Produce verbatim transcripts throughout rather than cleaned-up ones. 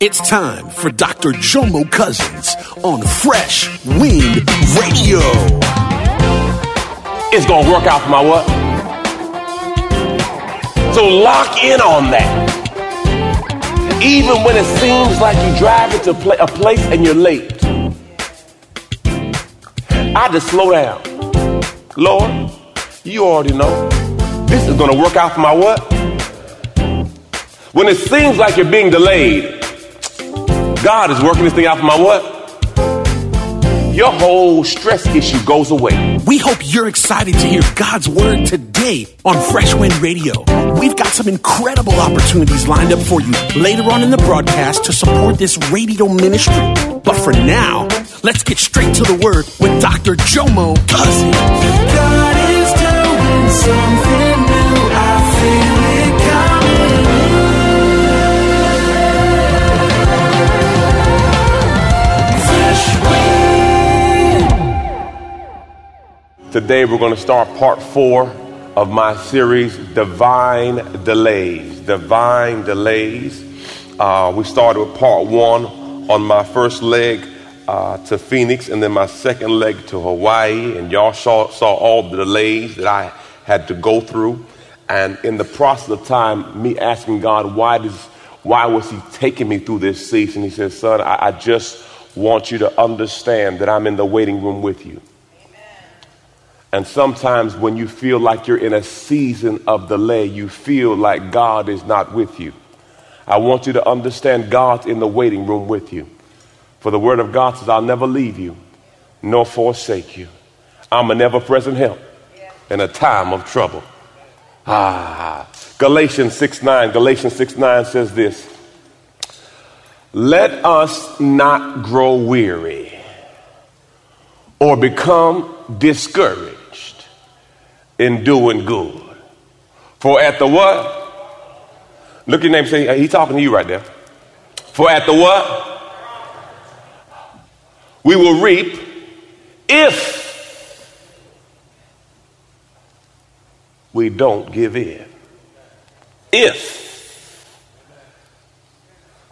It's time for Doctor Jomo Cousins on Fresh Wind Radio. It's going to work out for my what? So lock in on that. Even when it seems like you drive into a place and you're late. I just slow down. Lord, you already know. This is going to work out for my what? When it seems like you're being delayed, God is working this thing out for my what? Your whole stress issue goes away. We hope you're excited to hear God's word today on Fresh Wind Radio. We've got some incredible opportunities lined up for you later on in the broadcast to support this radio ministry. But for now, let's get straight to the word with Doctor Jomo Cousins. God is doing something new. I feel today we're going to start part four of my series, Divine Delays. Divine Delays. Uh, we started with part one on my first leg uh, to Phoenix and then my second leg to Hawaii. And y'all saw, saw all the delays that I had to go through. And in the process of time, me asking God, why, does, why was he taking me through this season? He said, son, I, I just want you to understand that I'm in the waiting room with you. And sometimes when you feel like you're in a season of delay, you feel like God is not with you. I want you to understand God's in the waiting room with you. For the word of God says, I'll never leave you, nor forsake you. I'm an ever-present help in a time of trouble. Ah, Galatians six nine. Galatians six nine says this. Let us not grow weary or become discouraged in doing good. For at the what? Look at your name and say, he's talking to you right there. For at the what? We will reap if we don't give in. If.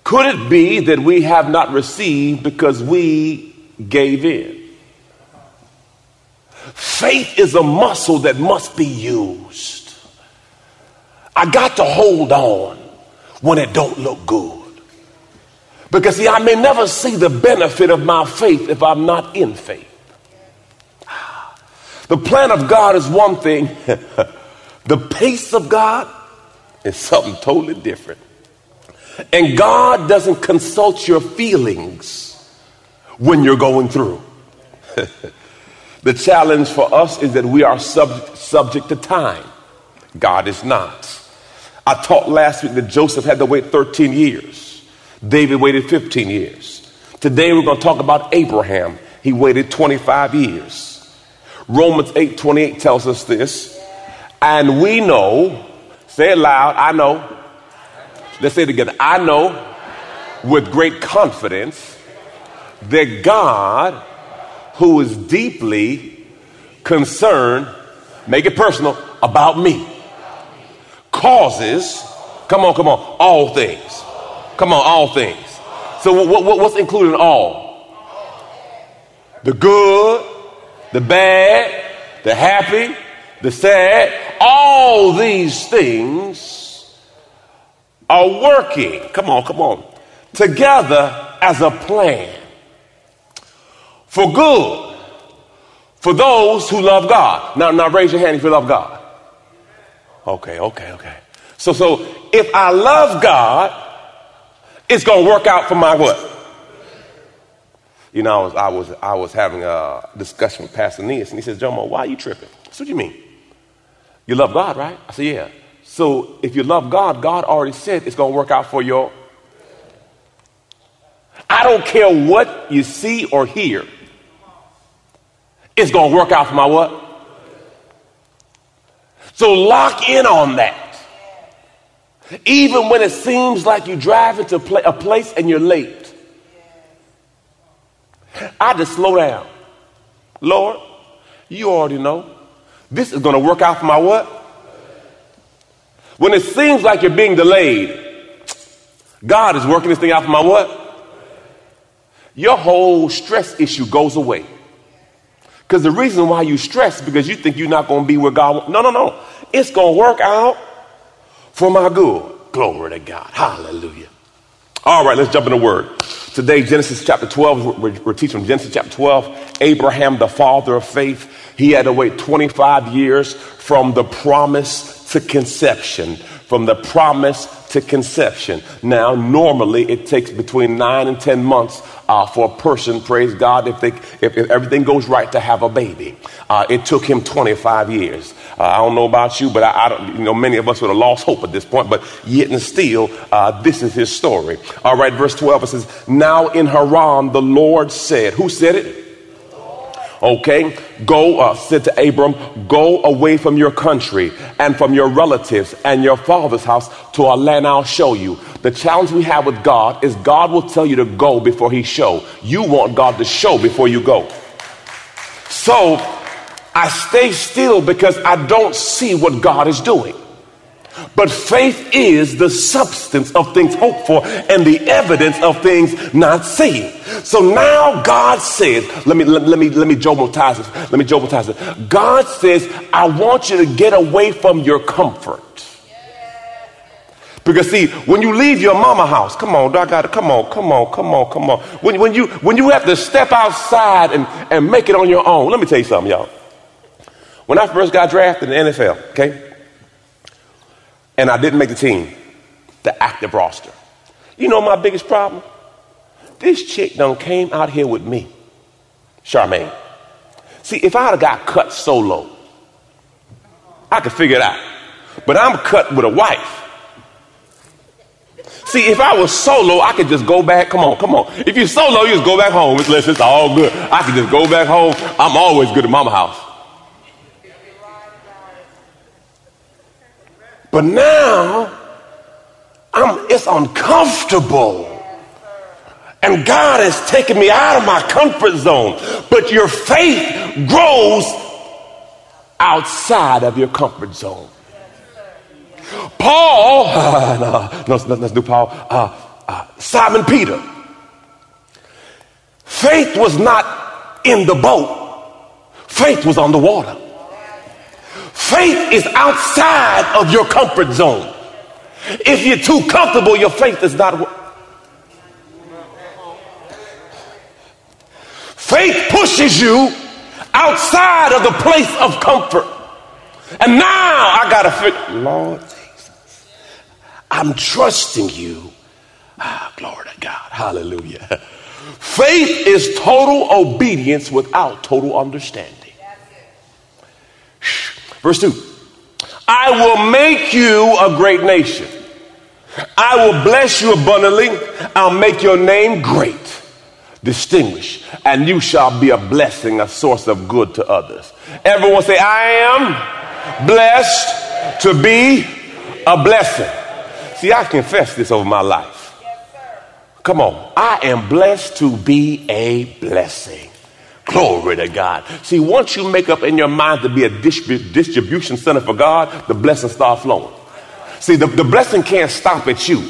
Could it be that we have not received because we gave in? Faith is a muscle that must be used. I got to hold on when it don't look good. Because see, I may never see the benefit of my faith if I'm not in faith. The plan of God is one thing. The pace of God is something totally different. And God doesn't consult your feelings when you're going through. The challenge for us is that we are sub- subject to time. God is not. I taught last week that Joseph had to wait thirteen years. David waited fifteen years. Today we're going to talk about Abraham. He waited twenty-five years. Romans eight twenty-eight tells us this. And we know, say it loud, I know. Let's say it together. I know with great confidence that God, who is deeply concerned, make it personal, about me, causes, come on, come on, all things. Come on, all things. So what, what, what's included in all? The good, the bad, the happy, the sad, all these things are working, come on, come on, together as a plan. For good, for those who love God. Now, now raise your hand if you love God. Okay, okay, okay. So, so if I love God, it's gonna work out for my what? You know, I was, I was, I was having a discussion with Pastor Neas, and he says, "Jomo, why are you tripping?" I said, "What do you mean? You love God, right?" I said, "Yeah." So, if you love God, God already said it's gonna work out for your I don't care what you see or hear. It's going to work out for my what? So lock in on that. Even when it seems like you're driving to a place and you're late. I just slow down. Lord, you already know. This is going to work out for my what? When it seems like you're being delayed, God is working this thing out for my what? Your whole stress issue goes away. Because the reason why you stress because you think you're not going to be where God wants. No, no, no. It's going to work out for my good. Glory to God. Hallelujah. All right, let's jump in the word. Today, Genesis chapter twelve, we're, we're teaching Genesis chapter twelve, Abraham, the father of faith. He had to wait twenty-five years from the promise to conception, from the promise to conception. Now, normally it takes between nine and ten months uh, for a person, praise God, if, they, if, if everything goes right to have a baby. Uh, it took him twenty-five years. Uh, I don't know about you, but I, I don't, you know, many of us would have lost hope at this point, but yet and still, uh, this is his story. All right, verse twelve, it says, now in Haran, the Lord said, who said it? Okay, go, uh, said to Abram, go away from your country and from your relatives and your father's house to a land I'll show you. The challenge we have with God is God will tell you to go before he show. You want God to show before you go. So I stay still because I don't see what God is doing. But faith is the substance of things hoped for and the evidence of things not seen. So now God says, let me let, let me let me Jomo Cousins. Let me Jomo Cousins. God says, I want you to get away from your comfort. Because see, when you leave your mama house, come on, I gotta come on, come on, come on, come on. When when you when you have to step outside and, and make it on your own. Let me tell you something, y'all. When I first got drafted in the N F L, okay? And I didn't make the team, the active roster. You know my biggest problem? This chick done came out here with me, Charmaine. See, if I had got cut solo, I could figure it out. But I'm cut with a wife. See, if I was solo, I could just go back. Come on, come on. If you're solo, you just go back home. It's, it's all good. I could just go back home. I'm always good at mama's house. But now, I'm, it's uncomfortable. And God has taken me out of my comfort zone. But your faith grows outside of your comfort zone. Paul, uh, no, no, let's do Paul, uh, uh, Simon Peter. Faith was not in the boat. Faith was on the water. Faith is outside of your comfort zone. If you're too comfortable, your faith is not. Faith pushes you outside of the place of comfort. And now I got to figure, Lord Jesus, I'm trusting you. Ah, glory to God. Hallelujah. Faith is total obedience without total understanding. Verse two, I will make you a great nation. I will bless you abundantly. I'll make your name great, distinguished, and you shall be a blessing, a source of good to others. Everyone say, I am blessed to be a blessing. See, I confess this over my life. Come on. I am blessed to be a blessing. Glory to God. See, once you make up in your mind to be a distrib- distribution center for God, the blessings start flowing. See, the, the blessing can't stop at you.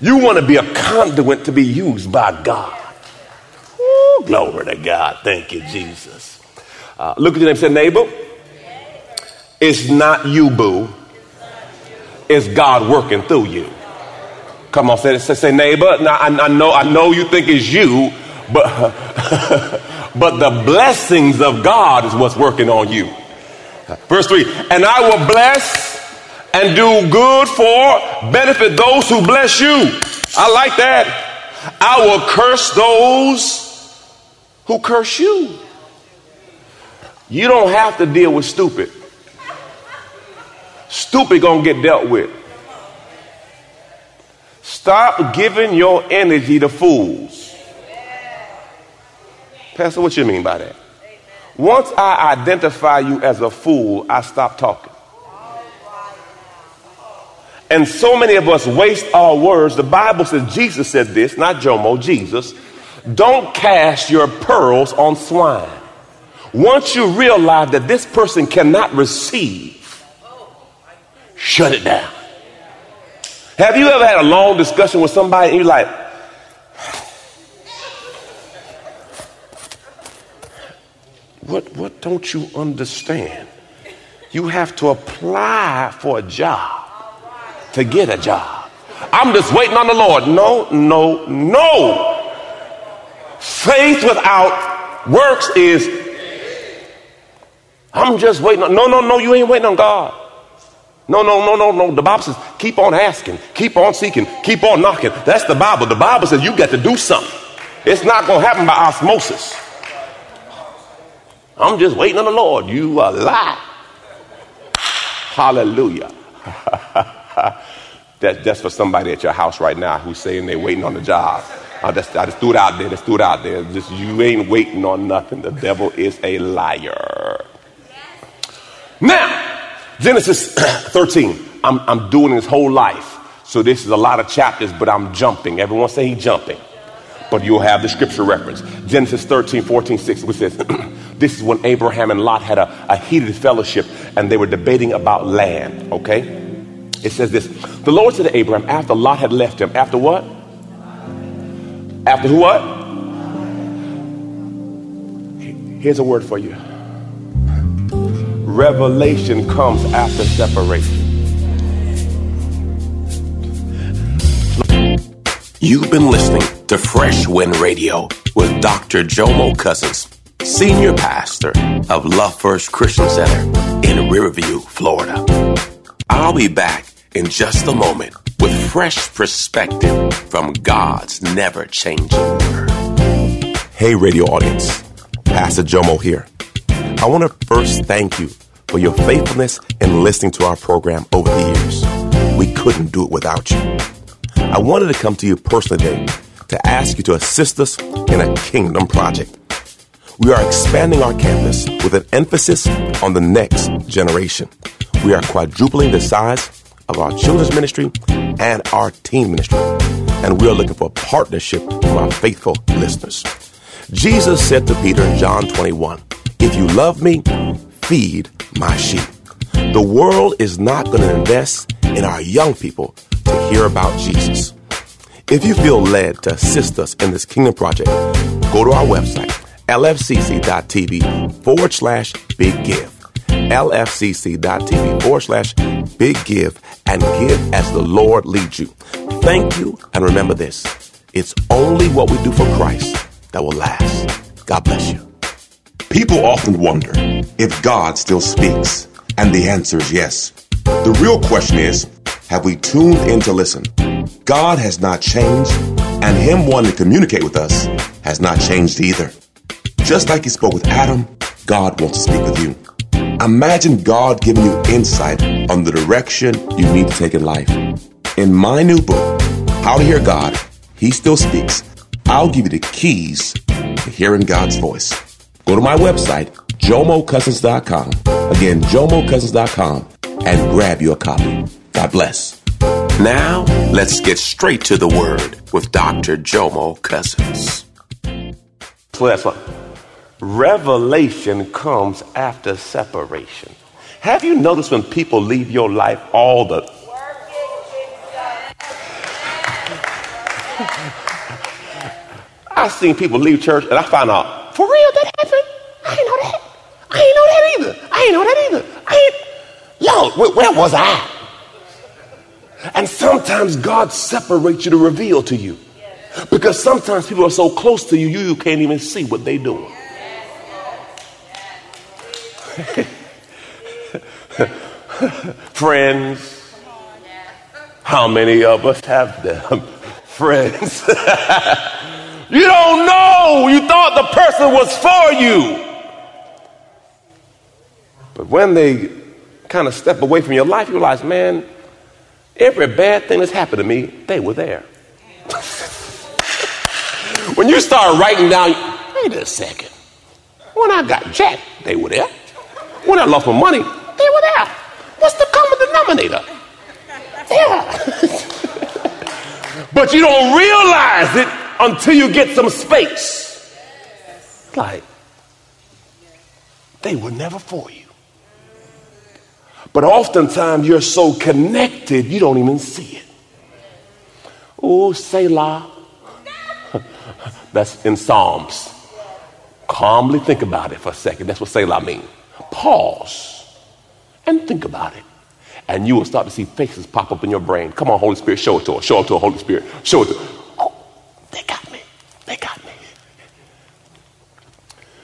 You want to be a conduit to be used by God. Ooh, glory to God. Thank you, Jesus. Uh, look at your name and say, neighbor, it's not you, boo. It's God working through you. Come on, say, say neighbor, now, I, I, know, I know you think it's you, But but the blessings of God is what's working on you. Verse three, and I will bless and do good for, benefit those who bless you. I like that. I will curse those who curse you. You don't have to deal with stupid. Stupid gonna get dealt with. Stop giving your energy to fools. Pastor, what you mean by that? Once I identify you as a fool, I stop talking. And so many of us waste our words. The Bible says, Jesus said this, not Jomo, Jesus. Don't cast your pearls on swine. Once you realize that this person cannot receive, shut it down. Have you ever had a long discussion with somebody and you're like, what, what don't you understand? You have to apply for a job to get a job. I'm just waiting on the Lord. No, no, no. Faith without works is, I'm just waiting on, no, no, no, you ain't waiting on God. No, no, no, no, no. The Bible says, keep on asking, keep on seeking, keep on knocking. That's the Bible. The Bible says you got to do something. It's not going to happen by osmosis. I'm just waiting on the Lord. You are lying. Hallelujah. That, that's for somebody at your house right now who's saying they're waiting on the job. I just, I just threw it out there. Just threw it out there. Just, you ain't waiting on nothing. The devil is a liar. Now, Genesis thirteen. I'm, I'm doing this whole life. So this is a lot of chapters, but I'm jumping. Everyone say he's jumping. But you'll have the scripture reference. Genesis thirteen, fourteen, six, which says, this is when Abraham and Lot had a, a heated fellowship and they were debating about land. Okay? It says this, the Lord said to Abraham, after Lot had left him, after what? After who what? Here's a word for you. Revelation comes after separation. You've been listening to Fresh Wind Radio with Doctor Jomo Cousins, Senior Pastor of Love First Christian Center in Riverview, Florida. I'll be back in just a moment with fresh perspective from God's never-changing word. Hey, radio audience. Pastor Jomo here. I want to first thank you for your faithfulness in listening to our program over the years. We couldn't do it without you. I wanted to come to you personally today to ask you to assist us in a kingdom project. We are expanding our campus with an emphasis on the next generation. We are quadrupling the size of our children's ministry and our teen ministry. And we are looking for a partnership from our faithful listeners. Jesus said to Peter in John twenty-one, if you love me, feed my sheep. The world is not going to invest in our young people to hear about Jesus. If you feel led to assist us in this kingdom project, go to our website, lfcc.tv forward slash big give. lfcc.tv forward slash big give and give as the Lord leads you. Thank you, and remember this, it's only what we do for Christ that will last. God bless you. People often wonder if God still speaks, and the answer is yes. The real question is, have we tuned in to listen? God has not changed, and Him wanting to communicate with us has not changed either. Just like He spoke with Adam, God wants to speak with you. Imagine God giving you insight on the direction you need to take in life. In my new book, How to Hear God, He Still Speaks, I'll give you the keys to hearing God's voice. Go to my website, jomo cousins dot com. Again, jomo cousins dot com, and grab your copy. God bless. Now, let's get straight to the Word with Doctor Jomo Cousins. Revelation comes after separation. Have you noticed when people leave your life, all the I've seen people leave church and I find out, for real, that happened? I didn't know that. I didn't know that either. I didn't know that either. I ain't Lord, where was I? And sometimes God separates you to reveal to you. Because sometimes people are so close to you, you, you can't even see what they're doing. Friends, how many of us have them? Friends, you don't know. You thought the person was for you, but when they kind of step away from your life, you realize, man, every bad thing that's happened to me, they were there. When you start writing down, wait a second. When I got jacked, they were there. When I lost my money, they were there. What's the common denominator? Yeah. But you don't realize it until you get some space. Like, they were never for you. But oftentimes you're so connected, you don't even see it. Oh, Selah. That's in Psalms. Calmly think about it for a second. That's what Selah means. Pause and think about it. And you will start to see faces pop up in your brain. Come on, Holy Spirit, show it to us. Show it to us, Holy Spirit. Show it to us. Oh, they got me. They got me.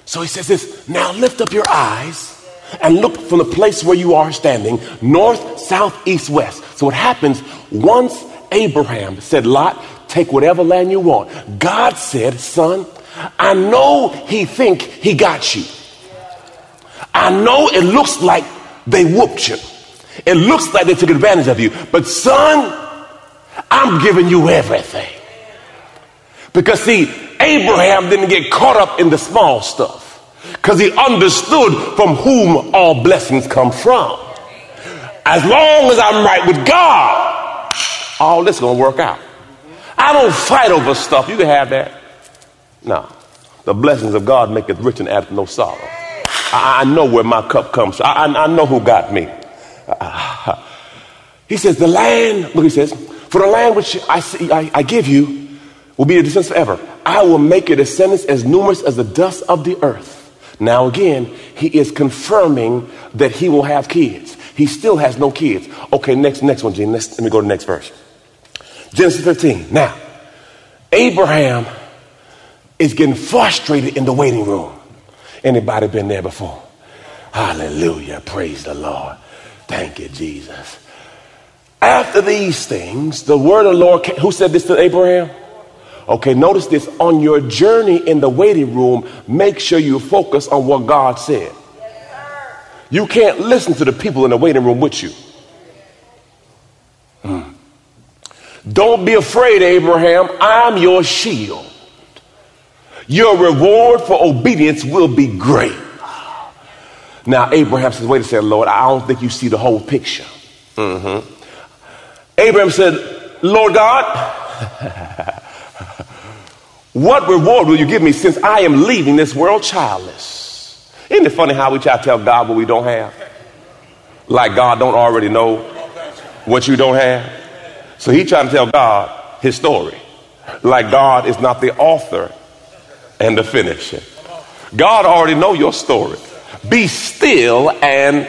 So he says this, now lift up your eyes and look from the place where you are standing, north, south, east, west. So what happens, once Abraham said, Lot, take whatever land you want. God said, son, I know he think he got you. I know it looks like they whooped you. It looks like they took advantage of you. But son, I'm giving you everything. Because see, Abraham didn't get caught up in the small stuff. Because he understood from whom all blessings come from. As long as I'm right with God, all this is going to work out. I don't fight over stuff. You can have that. No. The blessings of God make it rich and add no sorrow. I, I know where my cup comes from. I, I, I know who got me. Uh, he says, the land, look, he says, for the land which I, see, I, I give you will be your descendants forever. I will make your descendants as numerous as the dust of the earth. Now again, he is confirming that he will have kids. He still has no kids. Okay, next next one, Gene. Let's, let me go to the next verse. Genesis fifteen. Now, Abraham is getting frustrated in the waiting room. Anybody been there before? Hallelujah. Praise the Lord. Thank you, Jesus. After these things, the word of the Lord came. Who said this to Abraham? Okay, notice this. On your journey in the waiting room, make sure you focus on what God said. You can't listen to the people in the waiting room with you. Hmm. Don't be afraid, Abraham. I'm your shield. Your reward for obedience will be great. Now, Abraham says, wait a second, Lord, I don't think you see the whole picture. Mm-hmm. Abraham said, Lord God, what reward will you give me since I am leaving this world childless? Isn't it funny how we try to tell God what we don't have? Like God don't already know what you don't have. So he trying to tell God his story. Like God is not the author and the finisher. God already know your story. Be still and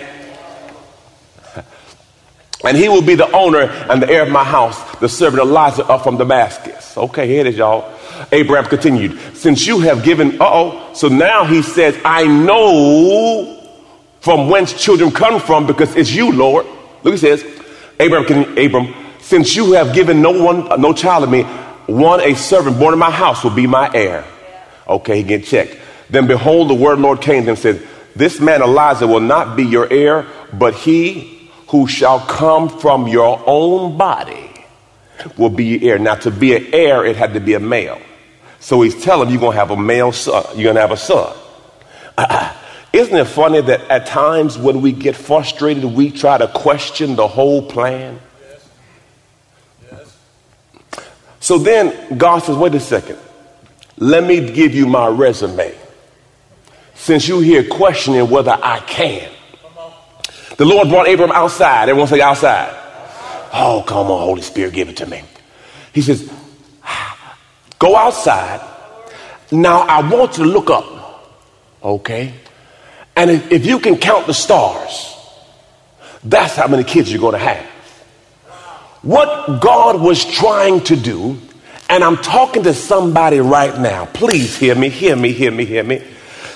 and he will be the owner and the heir of my house, the servant Eliezer up from Damascus. Okay, here it is, y'all. Abraham continued, since you have given, uh-oh, so now he says, I know from whence children come from because it's you, Lord. Look, he says, Abraham, Abraham, since you have given no one, no child to me, one, a servant born in my house will be my heir. Okay, he get checked. Then behold, the word of the Lord came to him and said, this man Eliezer will not be your heir, but he who shall come from your own body will be your heir. Now, to be an heir, it had to be a male. So he's telling him, you're going to have a male son. You're going to have a son. Uh-uh. Isn't it funny that at times when we get frustrated, we try to question the whole plan? Yes. Yes. So then God says, wait a second. Let me give you my resume. Since you're here questioning whether I can. The Lord brought Abram outside. Everyone say outside. Oh, come on, Holy Spirit, give it to me. He says, go outside. Now I want you to look up. Okay. And if, if you can count the stars, that's how many kids you're going to have. What God was trying to do, and I'm talking to somebody right now. Please hear me, hear me, hear me, hear me.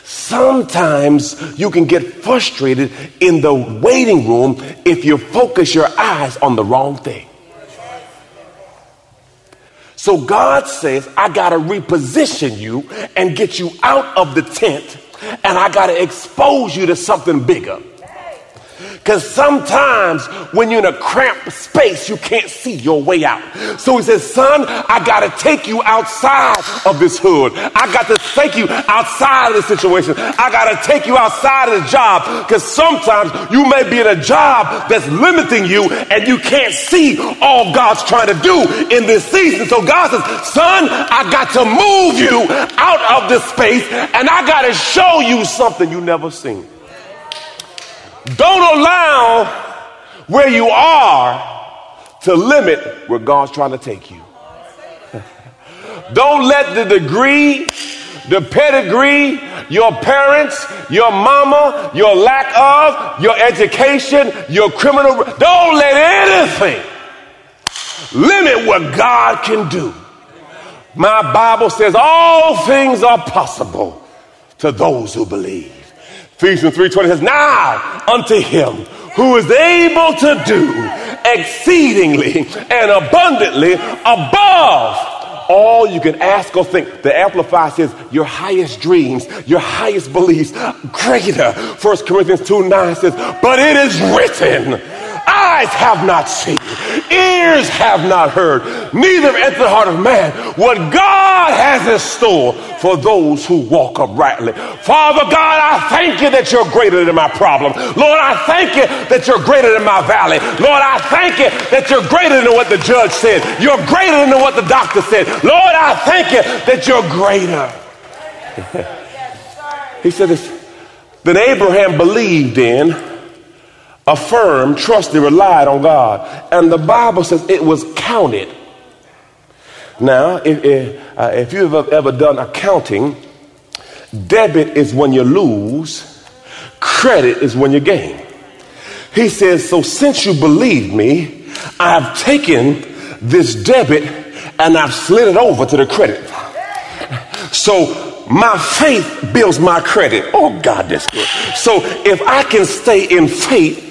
Sometimes you can get frustrated in the waiting room if you focus your eyes on the wrong thing. So God says, I got to reposition you and get you out of the tent, and I got to expose you to something bigger. Because sometimes when you're in a cramped space, you can't see your way out. So he says, son, I got to take you outside of this hood. I got to take you outside of this situation. I got to take you outside of the job. Because sometimes you may be in a job that's limiting you and you can't see all God's trying to do in this season. So God says, son, I got to move you out of this space and I got to show you something you never seen. Don't allow where you are to limit where God's trying to take you. Don't let the degree, the pedigree, your parents, your mama, your lack of, your education, your criminal, don't let anything limit what God can do. My Bible says all things are possible to those who believe. Ephesians three twenty says, now unto him who is able to do exceedingly and abundantly above all you can ask or think. The Amplified says, your highest dreams, your highest beliefs, greater. First Corinthians two nine says, but it is written, eyes have not seen, ears have not heard, neither entered the heart of man what God has in store for those who walk uprightly. Father God, I thank you that you're greater than my problem. Lord, I thank you that you're greater than my valley. Lord, I thank you that you're greater than what the judge said. You're greater than what the doctor said. Lord, I thank you that you're greater. He said this, that Abraham believed in, affirmed, trusted, relied on God. And the Bible says it was counted. Now, if, if, uh, if you've ever done accounting, debit is when you lose, credit is when you gain. He says, so since you believe me, I've taken this debit and I've slid it over to the credit. So my faith builds my credit. Oh, God, that's good. So if I can stay in faith,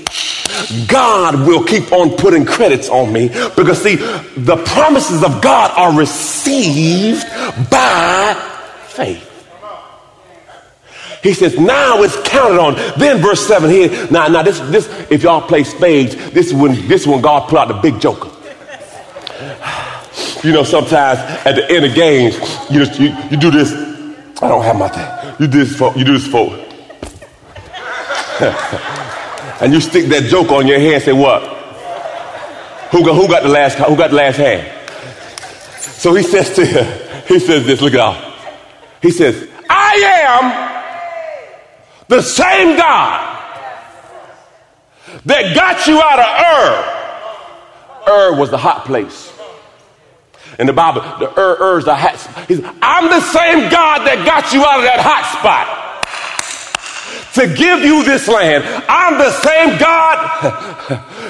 God will keep on putting credits on me, because see, the promises of God are received by faith. He says, now it's counted on. Then verse seven here. Now, now this, this, if y'all play spades, this is when, this is when God pull out the big joker. You know, sometimes at the end of games, you, you, you do this. I don't have my thing. You do this for, you do this for. And you stick that joke on your hand and say, what? Who got, who got the last, who got the last hand? So he says to him, he says this, look it out. He says, I am the same God that got you out of Ur. Ur was the hot place. In the Bible, the Ur, Ur's the hot spot. He says, I'm the same God that got you out of that hot spot to give you this land. I'm the same God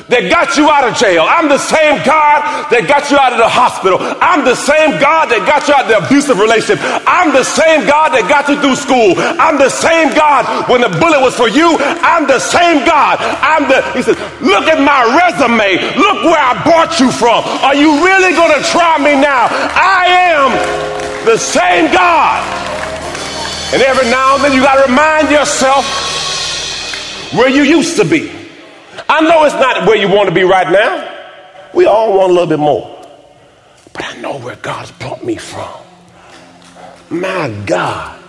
that got you out of jail. I'm the same God that got you out of the hospital. I'm the same God that got you out of the abusive relationship. I'm the same God that got you through school. I'm the same God when the bullet was for you. I'm the same God. I'm the, he says, look at my resume. Look where I brought you from. Are you really going to try me now? I am the same God. And every now and then you got to remind yourself where you used to be. I know it's not where you want to be right now. We all want a little bit more. But I know where God's brought me from. My God.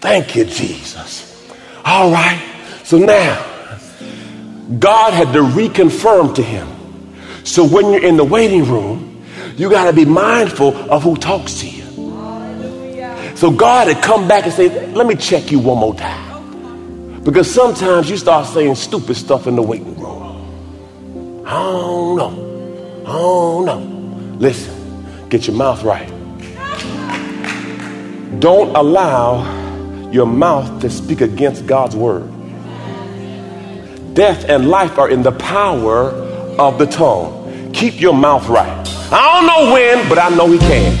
Thank you, Jesus. All right. So now, God had to reconfirm to him. So when you're in the waiting room, you got to be mindful of who talks to you. So God had come back and said, let me check you one more time. Because sometimes you start saying stupid stuff in the waiting room. I don't know. I don't know. Listen, get your mouth right. Don't allow your mouth to speak against God's word. Death and life are in the power of the tongue. Keep your mouth right. I don't know when, but I know he can.